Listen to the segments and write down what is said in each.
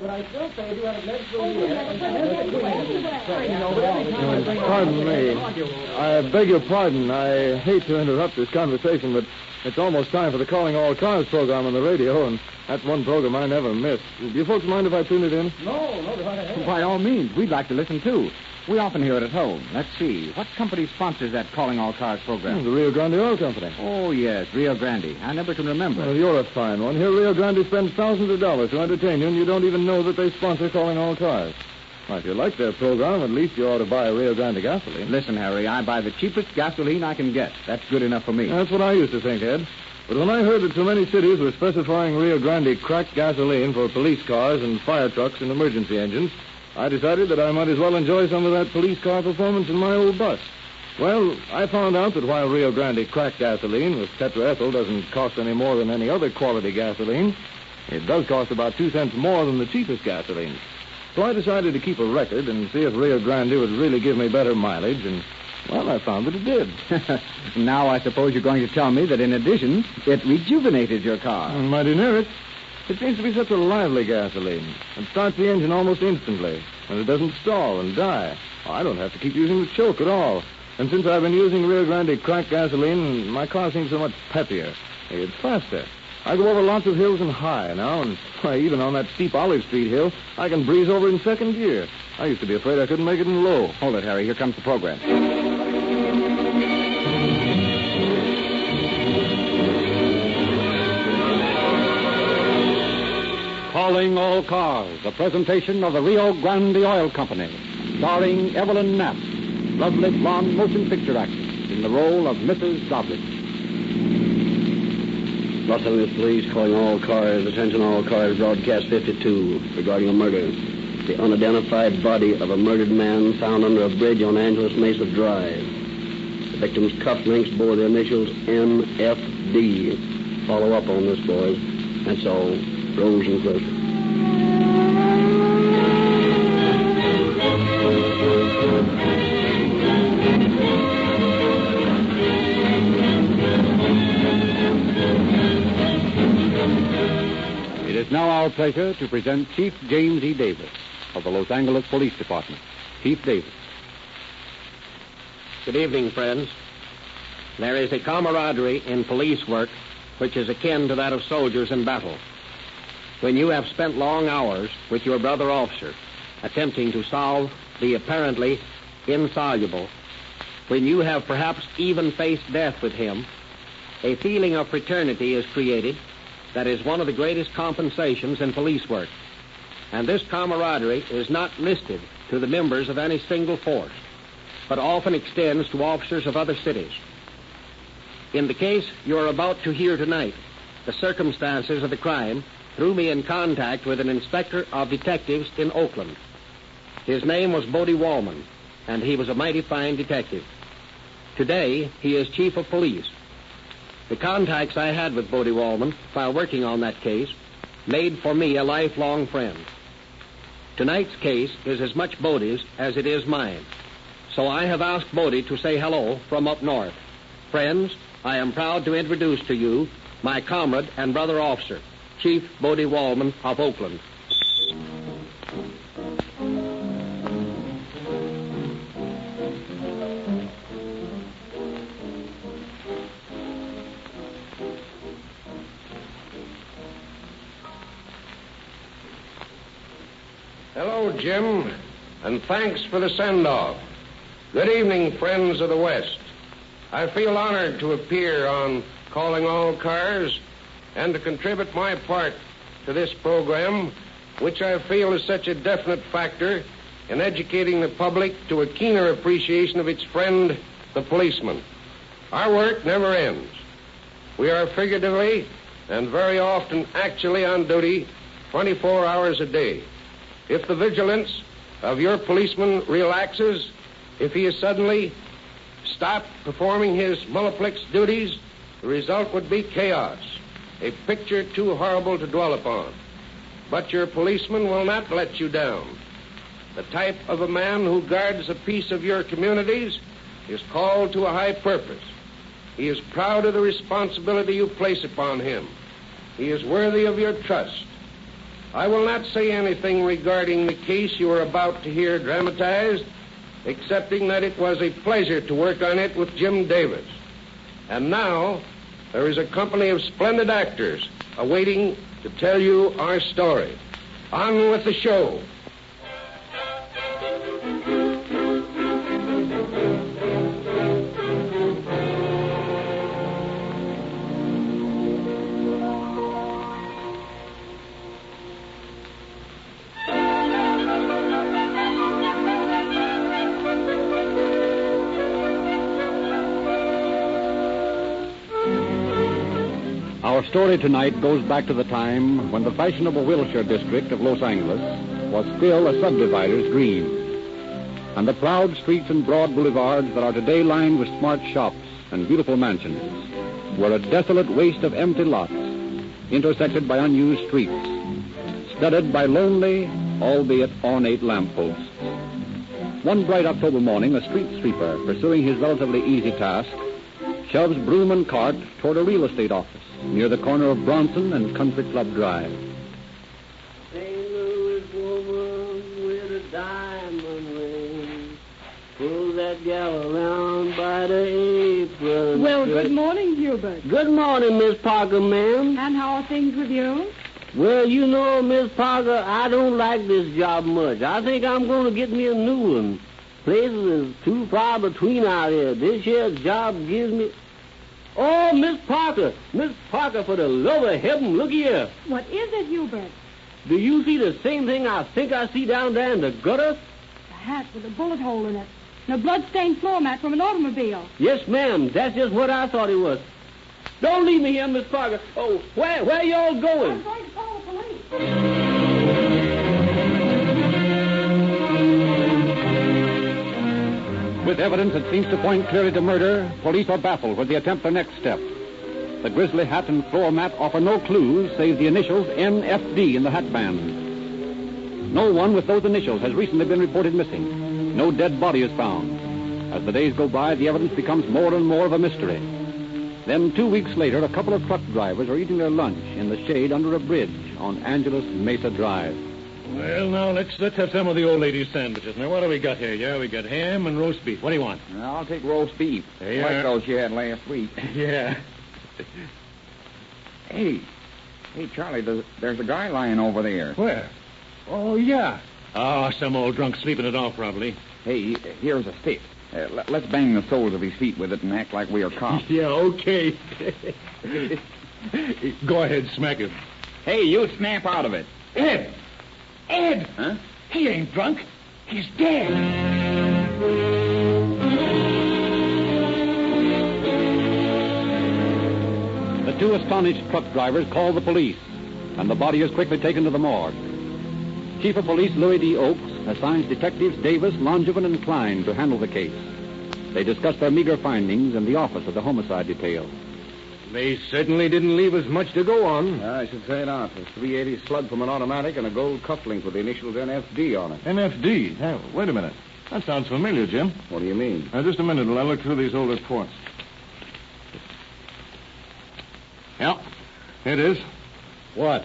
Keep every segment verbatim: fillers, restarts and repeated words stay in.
But I still say you have legs for you. Pardon me. I beg your pardon. I hate to interrupt this conversation, but it's almost time for the Calling All Cars program on the radio, and that's one program I never miss. Do you folks mind if I tune it in? No, no, go ahead. By all means, we'd like to listen, too. We often hear it at home. Let's see. What company sponsors that Calling All Cars program? Oh, the Rio Grande Oil Company. Oh, yes, Rio Grande. I never can remember. Well, you're a fine one. Here, Rio Grande spends thousands of dollars to entertain you, and you don't even know that they sponsor Calling All Cars. Well, if you like their program, at least you ought to buy Rio Grande gasoline. Listen, Harry, I buy the cheapest gasoline I can get. That's good enough for me. That's what I used to think, Ed. But when I heard that so many cities were specifying Rio Grande cracked gasoline for police cars and fire trucks and emergency engines, I decided that I might as well enjoy some of that police car performance in my old bus. Well, I found out that while Rio Grande cracked gasoline with tetraethyl doesn't cost any more than any other quality gasoline, it does cost about two cents more than the cheapest gasoline. So I decided to keep a record and see if Rio Grande would really give me better mileage, and, well, I found that it did. Now I suppose you're going to tell me that in addition, it rejuvenated your car. Mighty near it. It seems to be such a lively gasoline. It starts the engine almost instantly, and it doesn't stall and die. I don't have to keep using the choke at all. And since I've been using Rio Grande cracked gasoline, my car seems so much peppier. It's faster. I go over lots of hills and high now, and why, even on that steep Olive Street hill, I can breeze over in second gear. I used to be afraid I couldn't make it in low. Hold it, Harry. Here comes the program. Calling All Cars, a presentation of the Rio Grande Oil Company, starring Evelyn Knapp, lovely blonde motion picture actress, in the role of Missus Doblick. Los Angeles Police, calling all cars, attention all cars, broadcast fifty-two, regarding a murder. The unidentified body of a murdered man found under a bridge on Angeles Mesa Drive. The victim's cufflinks bore the initials M F D. Follow up on this, boys. That's all. Rose and Cliff. It's now our pleasure to present Chief James E. Davis of the Los Angeles Police Department. Chief Davis. Good evening, friends. There is a camaraderie in police work which is akin to that of soldiers in battle. When you have spent long hours with your brother officer attempting to solve the apparently insoluble, when you have perhaps even faced death with him, a feeling of fraternity is created. That is one of the greatest compensations in police work. And this camaraderie is not listed to the members of any single force, but often extends to officers of other cities. In the case you are about to hear tonight, the circumstances of the crime threw me in contact with an inspector of detectives in Oakland. His name was Bodie Wallman, and he was a mighty fine detective. Today, he is chief of police. The contacts I had with Bodie Wallman while working on that case made for me a lifelong friend. Tonight's case is as much Bodie's as it is mine, so I have asked Bodie to say hello from up north. Friends, I am proud to introduce to you my comrade and brother officer, Chief Bodie Wallman of Oakland. Hello, Jim, and thanks for the send-off. Good evening, friends of the West. I feel honored to appear on Calling All Cars and to contribute my part to this program, which I feel is such a definite factor in educating the public to a keener appreciation of its friend, the policeman. Our work never ends. We are figuratively and very often actually on duty twenty-four hours a day. If the vigilance of your policeman relaxes, if he is suddenly stopped performing his multiplex duties, the result would be chaos, a picture too horrible to dwell upon. But your policeman will not let you down. The type of a man who guards a piece of your communities is called to a high purpose. He is proud of the responsibility you place upon him. He is worthy of your trust. I will not say anything regarding the case you are about to hear dramatized, excepting that it was a pleasure to work on it with Jim Davis. And now, there is a company of splendid actors awaiting to tell you our story. On with the show. Our story tonight goes back to the time when the fashionable Wilshire district of Los Angeles was still a subdivider's dream. And the proud streets and broad boulevards that are today lined with smart shops and beautiful mansions were a desolate waste of empty lots, intersected by unused streets, studded by lonely, albeit ornate, lampposts. One bright October morning, a street sweeper, pursuing his relatively easy task, shoves broom and cart toward a real estate office near the corner of Bronson and Country Club Drive. Saint Louis woman with a diamond ring, pull that gal around by the apron. Well, good, good morning, Hubert. Good morning, Miss Parker, ma'am. And how are things with you? Well, you know, Miss Parker, I don't like this job much. I think I'm going to get me a new one. Places is too far between out here. This here job gives me... Oh, Miss Parker, Miss Parker, for the love of heaven, look here. What is it, Hubert? Do you see the same thing I think I see down there in the gutter? The hat with a bullet hole in it and a blood-stained floor mat from an automobile. Yes, ma'am, that's just what I thought it was. Don't leave me here, Miss Parker. Oh, where, where are y'all going? I'm going to call the police. With evidence that seems to point clearly to murder, police are baffled when they attempt their next step. The grisly hat and floor mat offer no clues save the initials N F D in the hat band. No one with those initials has recently been reported missing. No dead body is found. As the days go by, the evidence becomes more and more of a mystery. Then two weeks later, a couple of truck drivers are eating their lunch in the shade under a bridge on Angeles Mesa Drive. Well, now, let's let's have some of the old ladies' sandwiches. Now, what do we got here? Yeah, we got ham and roast beef. What do you want? Now, I'll take roast beef. There like are. Those you had last week. Yeah. Hey. Hey, Charlie, there's, there's a guy lying over there. Where? Oh, yeah. Oh, some old drunk sleeping it off, probably. Hey, here's a stick. Uh, l- let's bang the soles of his feet with it and act like we are cops. Yeah, okay. Go ahead, smack him. Hey, you snap out of it. Ed! Ed! Huh? He ain't drunk. He's dead. The two astonished truck drivers call the police, and the body is quickly taken to the morgue. Chief of Police Louis D. Oaks assigns Detectives Davis, Langevin, and Klein to handle the case. They discuss their meager findings in the office of the homicide detail. They certainly didn't leave us much to go on. I should say not. A three eighty slug from an automatic and a gold cufflink with the initials N F D on it. N F D? Now, wait a minute. That sounds familiar, Jim. What do you mean? Now, just a minute while I look through these old reports. Yeah, here it is. What?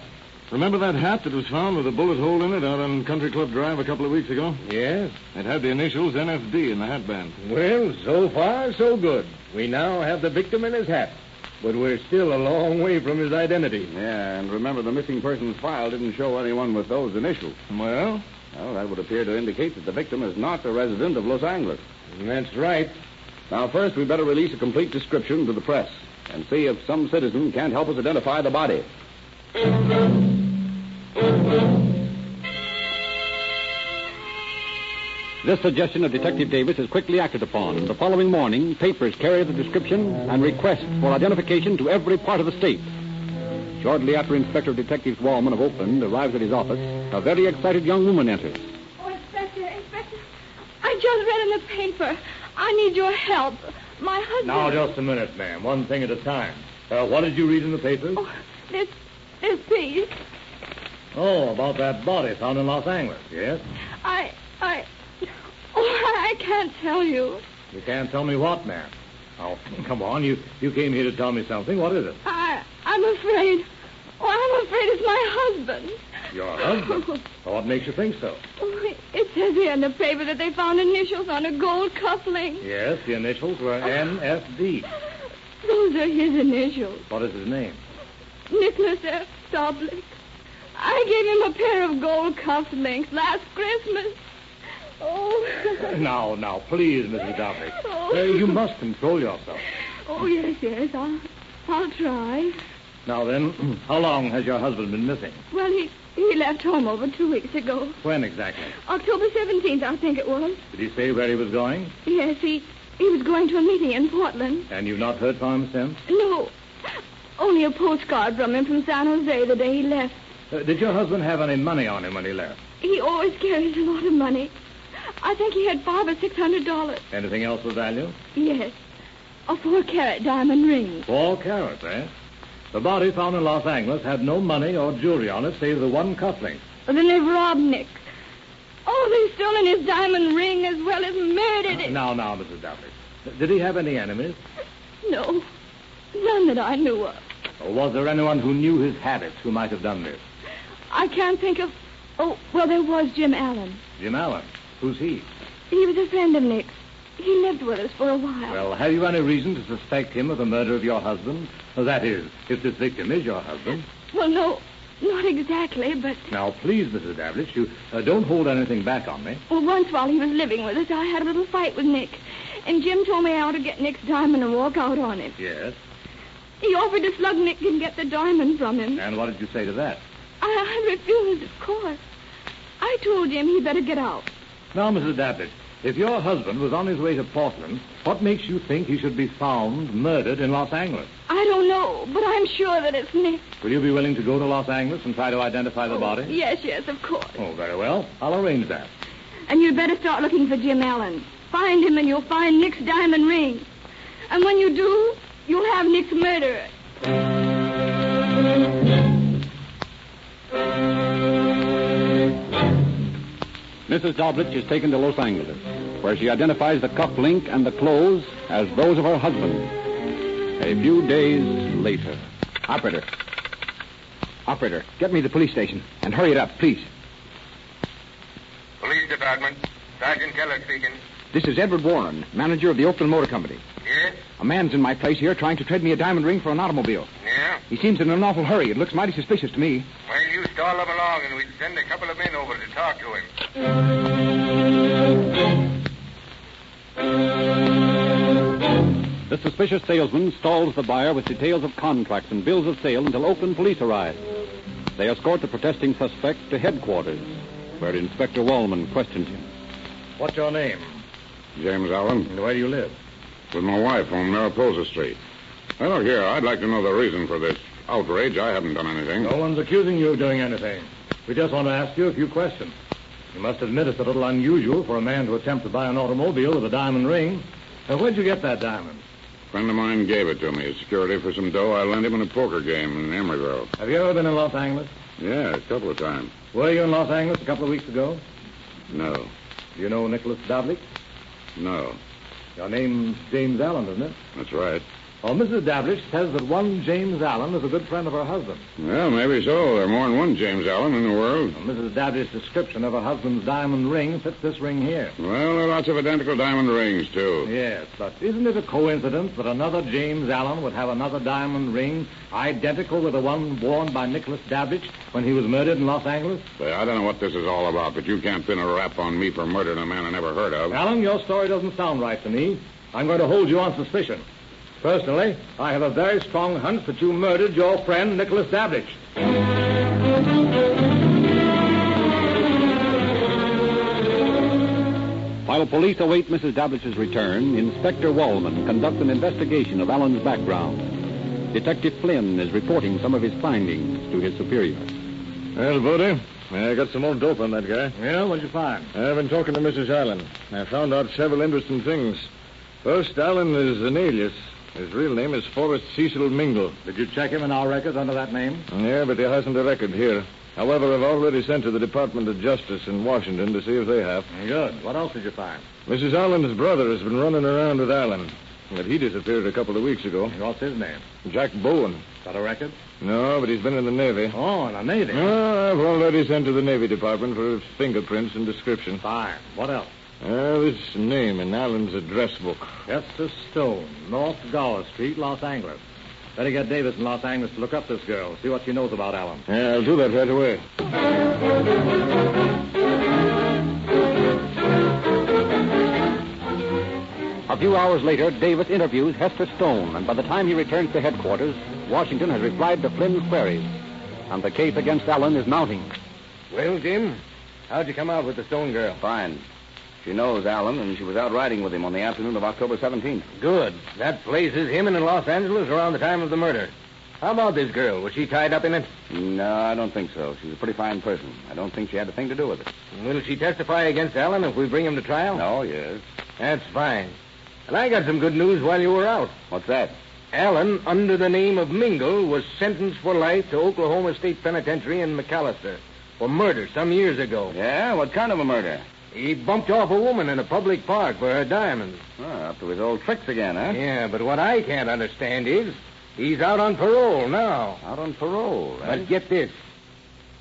Remember that hat that was found with a bullet hole in it out on Country Club Drive a couple of weeks ago? Yes. It had the initials N F D in the hatband. Well, so far, so good. We now have the victim in his hat. But we're still a long way from his identity. Yeah, and remember, the missing person's file didn't show anyone with those initials. Well? Well, that would appear to indicate that the victim is not a resident of Los Angeles. That's right. Now, first, we better release a complete description to the press and see if some citizen can't help us identify the body. This suggestion of Detective Davis is quickly acted upon. The following morning, papers carry the description and request for identification to every part of the state. Shortly after Inspector of Detectives Wallman of Oakland arrives at his office, a very excited young woman enters. Oh, Inspector, Inspector, I just read in the paper. I need your help. My husband... Now, just a minute, ma'am. One thing at a time. Uh, what did you read in the paper? Oh, this, this piece. Oh, about that body found in Los Angeles, yes? I, I... Oh, I can't tell you. You can't tell me what, ma'am? Oh, come on. You you came here to tell me something. What is it? I, I'm afraid. Oh, afraid it's my husband. Your husband? Oh. Well, what makes you think so? Oh, it says here in the paper that they found initials on a gold cufflink. Yes, the initials were oh. N F D. Those are his initials. What is his name? Nicholas F. Doblick. I gave him a pair of gold cufflinks last Christmas. Oh. Now, now, please, Missus Doblick. Oh. Uh, you must control yourself. Oh, yes, yes, I'll, I'll try. Now then, how long has your husband been missing? Well, he, he left home over two weeks ago. When exactly? October seventeenth, I think it was. Did he say where he was going? Yes, he, he was going to a meeting in Portland. And you've not heard from him since? No, only a postcard from him from San Jose the day he left. Uh, did your husband have any money on him when he left? He always carries a lot of money. I think he had five or six hundred dollars. Anything else of value? Yes. A four-carat diamond ring. Four carats, eh? The body found in Los Angeles had no money or jewelry on it save the one cufflink. Well, then they've robbed Nick. Oh, they've stolen his diamond ring as well as murdered it. Uh, now, now, Missus Doblick. Did he have any enemies? No. None that I knew of. Or was there anyone who knew his habits who might have done this? I can't think of... Oh, well, there was Jim Allen. Jim Allen? Who's he? He was a friend of Nick's. He lived with us for a while. Well, have you any reason to suspect him of the murder of your husband? Well, that is, if this victim is your husband. Well, no, not exactly, but... Now, please, Missus Doblick, you uh, don't hold anything back on me. Well, once while he was living with us, I had a little fight with Nick. And Jim told me I ought to get Nick's diamond and walk out on him. Yes? He offered to slug Nick and get the diamond from him. And what did you say to that? I, I refused, of course. I told Jim he'd better get out. Now, Missus Doblick, if your husband was on his way to Portland, what makes you think he should be found murdered in Los Angeles? I don't know, but I'm sure that it's Nick. Will you be willing to go to Los Angeles and try to identify the oh, body? Yes, yes, of course. Oh, very well. I'll arrange that. And you'd better start looking for Jim Allen. Find him and you'll find Nick's diamond ring. And when you do, you'll have Nick's murderer. Missus Doblick is taken to Los Angeles, where she identifies the cufflink and the clothes as those of her husband. A few days later. Operator. Operator, get me to the police station, and hurry it up, please. Police Department. Sergeant Keller speaking. This is Edward Warren, manager of the Oakland Motor Company. Yes? A man's in my place here trying to trade me a diamond ring for an automobile. Yeah? He seems in an awful hurry. It looks mighty suspicious to me. Well, you stall him along, and we'll send a couple of men over to talk to him. The suspicious salesman stalls the buyer with details of contracts and bills of sale until Oakland police arrive. They escort the protesting suspect to headquarters, where Inspector Wallman questions him. What's your name? James Allen. And where do you live? With my wife on Mariposa Street. Now, look here, I'd like to know the reason for this outrage. I haven't done anything. No one's accusing you of doing anything. We just want to ask you a few questions. You must admit it's a little unusual for a man to attempt to buy an automobile with a diamond ring. Now, where'd you get that diamond? A friend of mine gave it to me as security for some dough I lent him in a poker game in Emeryville. Have you ever been in Los Angeles? Yeah, a couple of times. Were you in Los Angeles a couple of weeks ago? No. Do you know Nicholas Doblick? No. Your name's James Allen, isn't it? That's right. Well, Missus Doblick says that one James Allen is a good friend of her husband. Well, maybe so. There are more than one James Allen in the world. Well, Missus Doblick's description of her husband's diamond ring fits this ring here. Well, there are lots of identical diamond rings, too. Yes, but isn't it a coincidence that another James Allen would have another diamond ring identical with the one worn by Nicholas Doblick when he was murdered in Los Angeles? Well, I don't know what this is all about, but you can't pin a rap on me for murdering a man I never heard of. Allen, your story doesn't sound right to me. I'm going to hold you on suspicion. Personally, I have a very strong hunch that you murdered your friend, Nicholas Doblick. While police await Missus Doblick's return, Inspector Wallman conducts an investigation of Allen's background. Detective Flynn is reporting some of his findings to his superior. Well, Bodie, I got some old dope on that guy. Yeah, what'd you find? I've been talking to Missus Allen. I found out several interesting things. First, Allen is an alias. His real name is Forrest Cecil Mingle. Did you check him in our records under that name? Yeah, but he hasn't a record here. However, I've already sent to the Department of Justice in Washington to see if they have. Good. What else did you find? Missus Allen's brother has been running around with Allen. But he disappeared a couple of weeks ago. What's his name? Jack Bowen. Got a record? No, but he's been in the Navy. Oh, in the Navy? No, I've already sent to the Navy Department for fingerprints and description. Fine. What else? Uh, this name in Allen's address book. Hester Stone, North Gower Street, Los Angeles. Better get Davis in Los Angeles to look up this girl, see what she knows about Allen. Yeah, I'll do that right away. A few hours later, Davis interviews Hester Stone, and by the time he returns to headquarters, Washington has replied to Flynn's queries, and the case against Allen is mounting. Well, Jim, how'd you come out with the Stone girl? Fine. She knows Allen, and she was out riding with him on the afternoon of October seventeenth. Good. That places him in Los Angeles around the time of the murder. How about this girl? Was she tied up in it? No, I don't think so. She's a pretty fine person. I don't think she had a thing to do with it. Will she testify against Allen if we bring him to trial? Oh, yes. That's fine. And I got some good news while you were out. What's that? Allen, under the name of Mingle, was sentenced for life to Oklahoma State Penitentiary in McAlester for murder some years ago. Yeah? What kind of a murder? He bumped off a woman in a public park for her diamonds. Oh, up to his old tricks again, huh? Yeah, but what I can't understand is he's out on parole now. Out on parole, eh? But get this.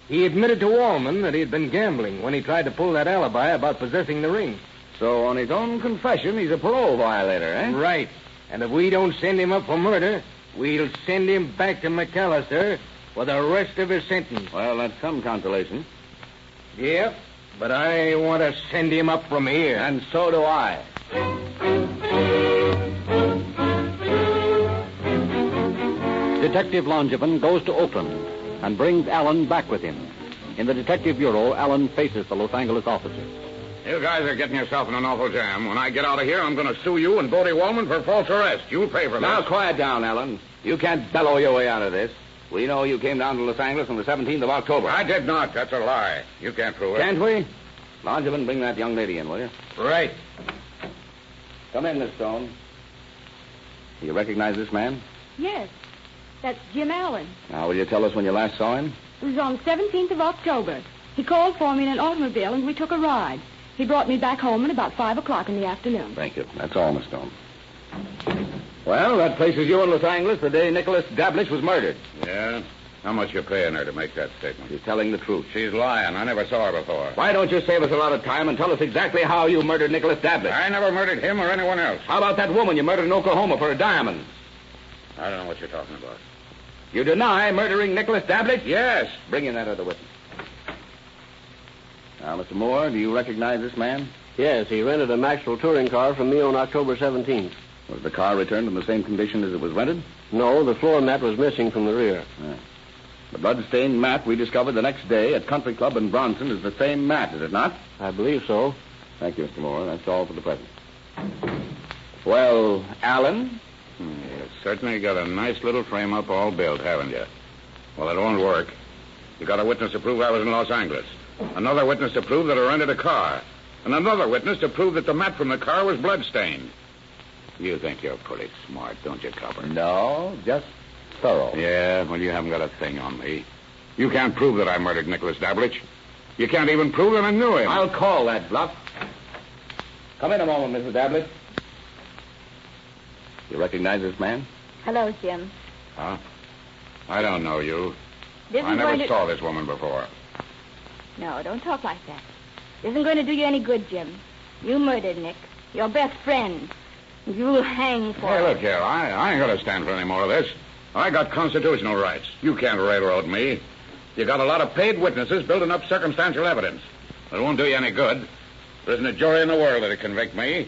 He admitted to Wallman that he had been gambling when he tried to pull that alibi about possessing the ring. So on his own confession, he's a parole violator, eh? Right. And if we don't send him up for murder, we'll send him back to McAlester for the rest of his sentence. Well, that's some consolation. Yep. But I want to send him up from here. And so do I. Detective Langevin goes to Oakland and brings Allen back with him. In the detective bureau, Allen faces the Los Angeles officers. You guys are getting yourself in an awful jam. When I get out of here, I'm going to sue you and Bodie Wallman for false arrest. You'll pay for this. Now, quiet down, Allen. You can't bellow your way out of this. We know you came down to Los Angeles on the seventeenth of October. I did not. That's a lie. You can't prove it. Can't we? Langevin, bring that young lady in, will you? Right. Come in, Miss Stone. Do you recognize this man? Yes. That's Jim Allen. Now, will you tell us when you last saw him? It was on the seventeenth of October. He called for me in an automobile, and we took a ride. He brought me back home at about five o'clock in the afternoon. Thank you. That's all, Miss Stone. Well, that places you in Los Angeles the day Nicholas Doblick was murdered. Yeah? How much you paying her to make that statement? She's telling the truth. She's lying. I never saw her before. Why don't you save us a lot of time and tell us exactly how you murdered Nicholas Doblick? I never murdered him or anyone else. How about that woman you murdered in Oklahoma for her diamonds? I don't know what you're talking about. You deny murdering Nicholas Doblick? Yes. Bring in that other witness. Now, Mister Moore, do you recognize this man? Yes, he rented a Maxwell touring car from me on October seventeenth. Was the car returned in the same condition as it was rented? No, the floor mat was missing from the rear. Ah. The blood-stained mat we discovered the next day at Country Club in Bronson is the same mat, is it not? I believe so. Thank you, Mister Moore. That's all for the present. Well, Allen? You've certainly got a nice little frame-up all built, haven't you? Well, it won't work. You got a witness to prove I was in Los Angeles. Another witness to prove that I rented a car. And another witness to prove that the mat from the car was blood-stained. You think you're pretty smart, don't you, Copper? No, just thorough. Yeah, well, you haven't got a thing on me. You can't prove that I murdered Nicholas Doblick. You can't even prove that I knew him. I'll call that bluff. Come in a moment, Missus Doblick. You recognize this man? Hello, Jim. Huh? I don't know you. Isn't I never saw to... this woman before. No, don't talk like that. Isn't going to do you any good, Jim. You murdered Nick, your best friend. You'll hang for it. Hey, look here. I, I ain't going to stand for any more of this. I got constitutional rights. You can't railroad me. You got a lot of paid witnesses building up circumstantial evidence. It won't do you any good. There isn't a jury in the world that'll convict me.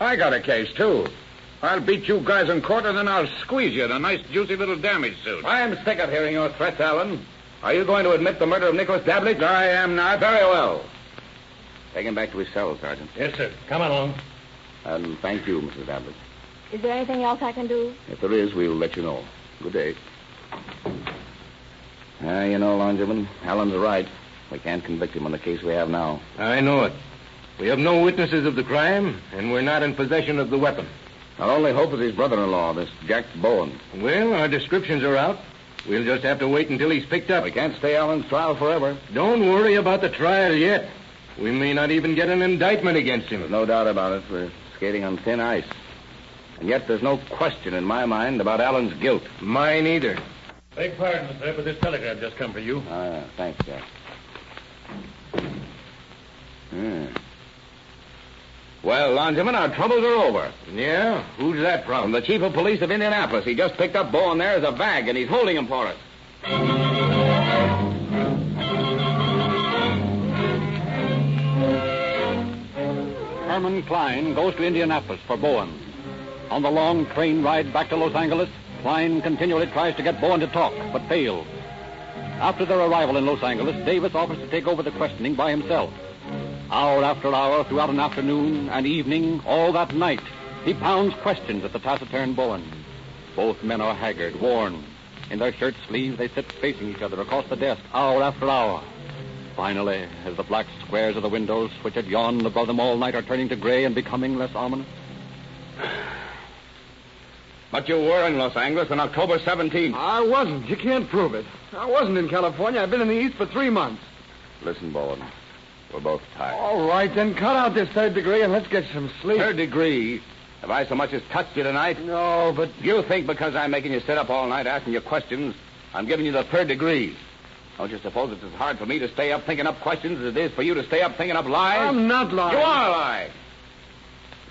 I got a case, too. I'll beat you guys in court, and then I'll squeeze you in a nice, juicy little damage suit. I'm sick of hearing your threats, Allen. Are you going to admit the murder of Nicholas Doblick? I am not. Very well. Take him back to his cell, Sergeant. Yes, sir. Come along. And thank you, Missus Doblick. Is there anything else I can do? If there is, we'll let you know. Good day. Ah, uh, you know, Langevin, Allen's right. We can't convict him on the case we have now. I know it. We have no witnesses of the crime, and we're not in possession of the weapon. Our only hope is his brother-in-law, this Jack Bowen. Well, our descriptions are out. We'll just have to wait until he's picked up. We can't stay Allen's trial forever. Don't worry about the trial yet. We may not even get an indictment against him. There's no doubt about it. We're skating on thin ice. And yet there's no question in my mind about Allen's guilt. Mine either. Beg pardon, sir, but this telegram just come for you. Ah, thanks, Jack. Hmm. Well, Longiman, our troubles are over. Yeah? Who's that from? From the chief of police of Indianapolis. He just picked up Bowen there as a bag, and he's holding him for us. Herman Klein goes to Indianapolis for Bowen. On the long train ride back to Los Angeles, Klein continually tries to get Bowen to talk, but fails. After their arrival in Los Angeles, Davis offers to take over the questioning by himself. Hour after hour, throughout an afternoon and evening, all that night, he pounds questions at the taciturn Bowen. Both men are haggard, worn. In their shirt sleeves, they sit facing each other across the desk, hour after hour. Finally, as the black squares of the windows which had yawned above them all night are turning to gray and becoming less ominous. But you were in Los Angeles on October seventeenth. I wasn't. You can't prove it. I wasn't in California. I've been in the East for three months. Listen, Bowen. We're both tired. All right, then cut out this third degree and let's get some sleep. Third degree? Have I so much as touched you tonight? No, but... You think because I'm making you sit up all night asking you questions, I'm giving you the third degree. Don't you suppose it's as hard for me to stay up thinking up questions as it is for you to stay up thinking up lies? I'm not lying. You are lying.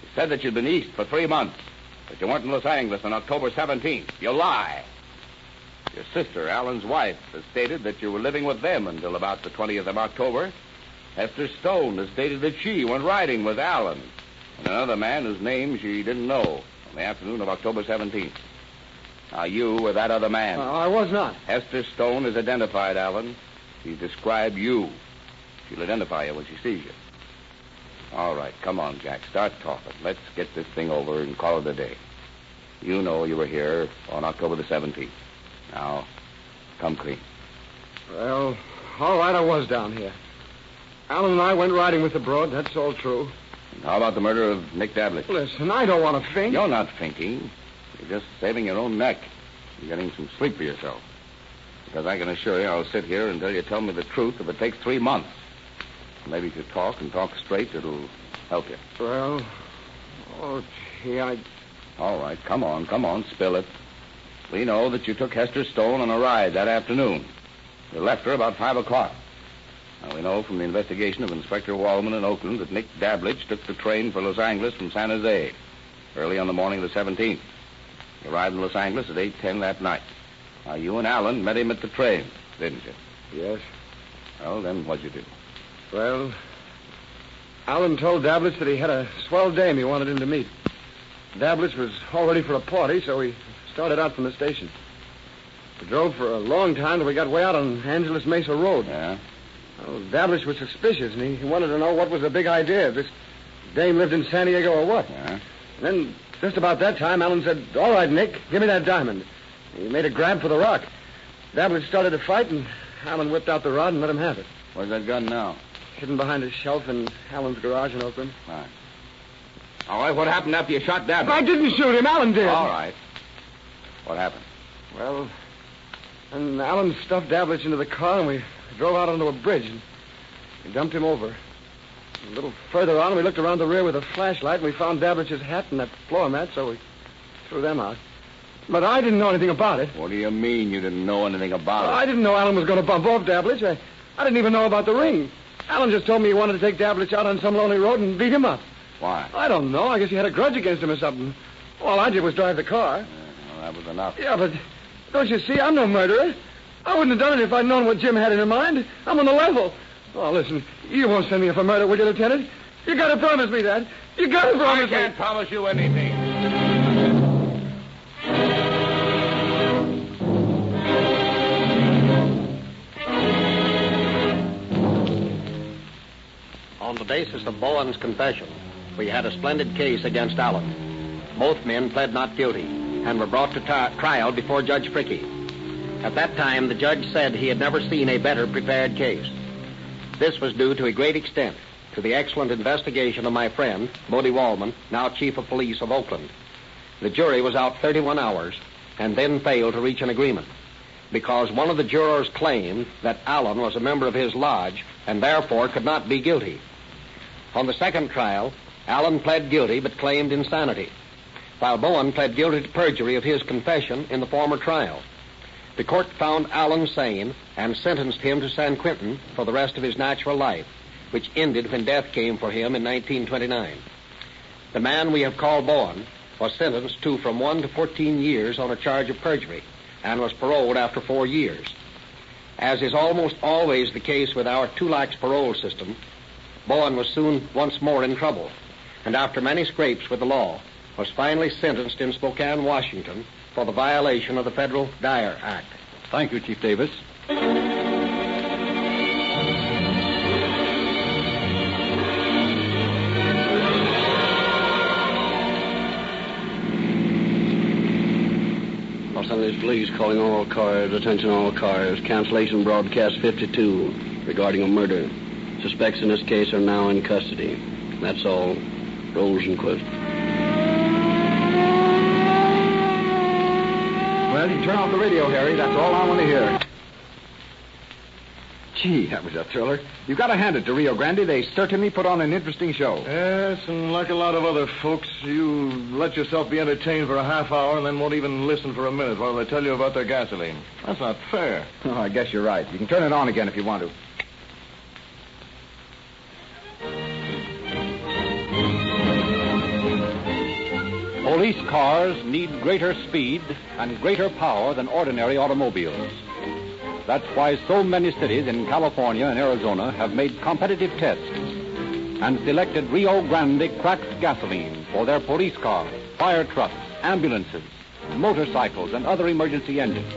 You said that you'd been east for three months, but you weren't in Los Angeles on October seventeenth. You lie. Your sister, Alan's wife, has stated that you were living with them until about the twentieth of October... Hester Stone has stated that she went riding with Allen and another man whose name she didn't know on the afternoon of October seventeenth. Now, you were that other man. Uh, I was not. Hester Stone has identified Allen. She's described you. She'll identify you when she sees you. All right, come on, Jack. Start talking. Let's get this thing over and call it a day. You know you were here on October the seventeenth. Now, come clean. Well, all right, I was down here. Allen and I went riding with the broad. That's all true. And how about the murder of Nick Doblick? Listen, I don't want to think. You're not thinking. You're just saving your own neck and getting some sleep for yourself. Because I can assure you I'll sit here until you tell me the truth if it takes three months. Maybe if you talk and talk straight, it'll help you. Well, oh, gee, I... All right, come on, come on, spill it. We know that you took Hester Stone on a ride that afternoon. You left her about five o'clock. Now, we know from the investigation of Inspector Wallman in Oakland that Nick Doblick took the train for Los Angeles from San Jose early on the morning of the seventeenth. He arrived in Los Angeles at eight ten that night. Now, you and Allen met him at the train, didn't you? Yes. Well, then what'd you do? Well, Allen told Doblick that he had a swell dame he wanted him to meet. Doblick was all ready for a party, so he started out from the station. We drove for a long time till we got way out on Angeles Mesa Road. Yeah. Well, Doblick was suspicious, and he, he wanted to know what was the big idea. If this dame lived in San Diego or what. Yeah. And then, just about that time, Allen said, all right, Nick, give me that diamond. He made a grab for the rock. Doblick started to fight, and Allen whipped out the rod and let him have it. Where's that gun now? Hidden behind a shelf in Allen's garage in Oakland. All right. All right, what happened after you shot Doblick? I didn't shoot him. Allen did. All right. What happened? Well, and Allen stuffed Doblick into the car, and we... drove out onto a bridge and we dumped him over. A little further on, we looked around the rear with a flashlight and we found Dablich's hat and that floor mat, so we threw them out. But I didn't know anything about it. What do you mean you didn't know anything about it? I didn't know Allen was going to bump off Doblick. I, I didn't even know about the ring. Allen just told me he wanted to take Doblick out on some lonely road and beat him up. Why? I don't know. I guess he had a grudge against him or something. All I did was drive the car. Yeah, well, that was enough. Yeah, but don't you see? I'm no murderer. I wouldn't have done it if I'd known what Jim had in mind. I'm on the level. Oh, listen, you won't send me up for murder, will you, Lieutenant? You gotta promise me that. You gotta promise me. I can't promise you anything. On the basis of Bowen's confession, we had a splendid case against Allen. Both men pled not guilty and were brought to t- trial before Judge Fricke. At that time, the judge said he had never seen a better prepared case. This was due to a great extent to the excellent investigation of my friend, Bodie Wallman, now Chief of Police of Oakland. The jury was out thirty-one hours and then failed to reach an agreement because one of the jurors claimed that Allen was a member of his lodge and therefore could not be guilty. On the second trial, Allen pled guilty but claimed insanity. while Bowen pled guilty to perjury of his confession in the former trial. The court found Allen sane and sentenced him to San Quentin for the rest of his natural life, which ended when death came for him in nineteen twenty-nine. The man we have called Bowen was sentenced to from one to fourteen years on a charge of perjury and was paroled after four years. As is almost always the case with our too lax parole system, Bowen was soon once more in trouble, and after many scrapes with the law, was finally sentenced in Spokane, Washington, for the violation of the Federal Dyer Act. Thank you, Chief Davis. Los Angeles Police calling all cars, attention all cars, cancellation broadcast fifty-two regarding a murder. Suspects in this case are now in custody. That's all. Rosenquist. Well, you turn off the radio, Harry. That's all I want to hear. Gee, that was a thriller. You got to hand it to Rio Grande. They certainly put on an interesting show. Yes, and like a lot of other folks, you let yourself be entertained for a half hour and then won't even listen for a minute while they tell you about their gasoline. That's not fair. Oh, I guess you're right. You can turn it on again if you want to. Police cars need greater speed and greater power than ordinary automobiles. That's why so many cities in California and Arizona have made competitive tests and selected Rio Grande cracked gasoline for their police cars, fire trucks, ambulances, motorcycles, and other emergency engines.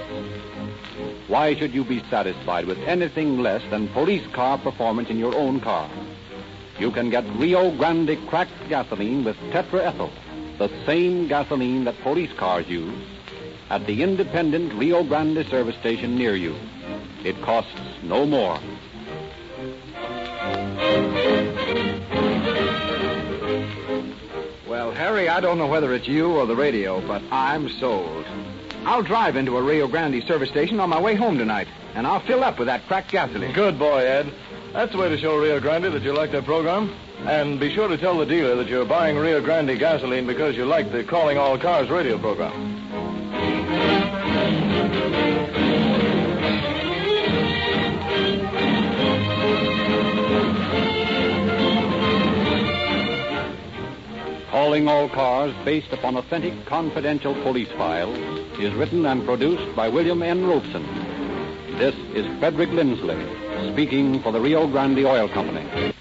Why should you be satisfied with anything less than police car performance in your own car? You can get Rio Grande cracked gasoline with tetraethyl, the same gasoline that police cars use, at the independent Rio Grande service station near you. It costs no more. Well, Harry, I don't know whether it's you or the radio, but I'm sold. I'll drive into a Rio Grande service station on my way home tonight, and I'll fill up with that cracked gasoline. Good boy, Ed. That's the way to show Rio Grande that you like their program. And be sure to tell the dealer that you're buying Rio Grande gasoline because you like the Calling All Cars radio program. Calling All Cars, based upon authentic confidential police files, is written and produced by William N. Robson. This is Frederick Lindsley, speaking for the Rio Grande Oil Company.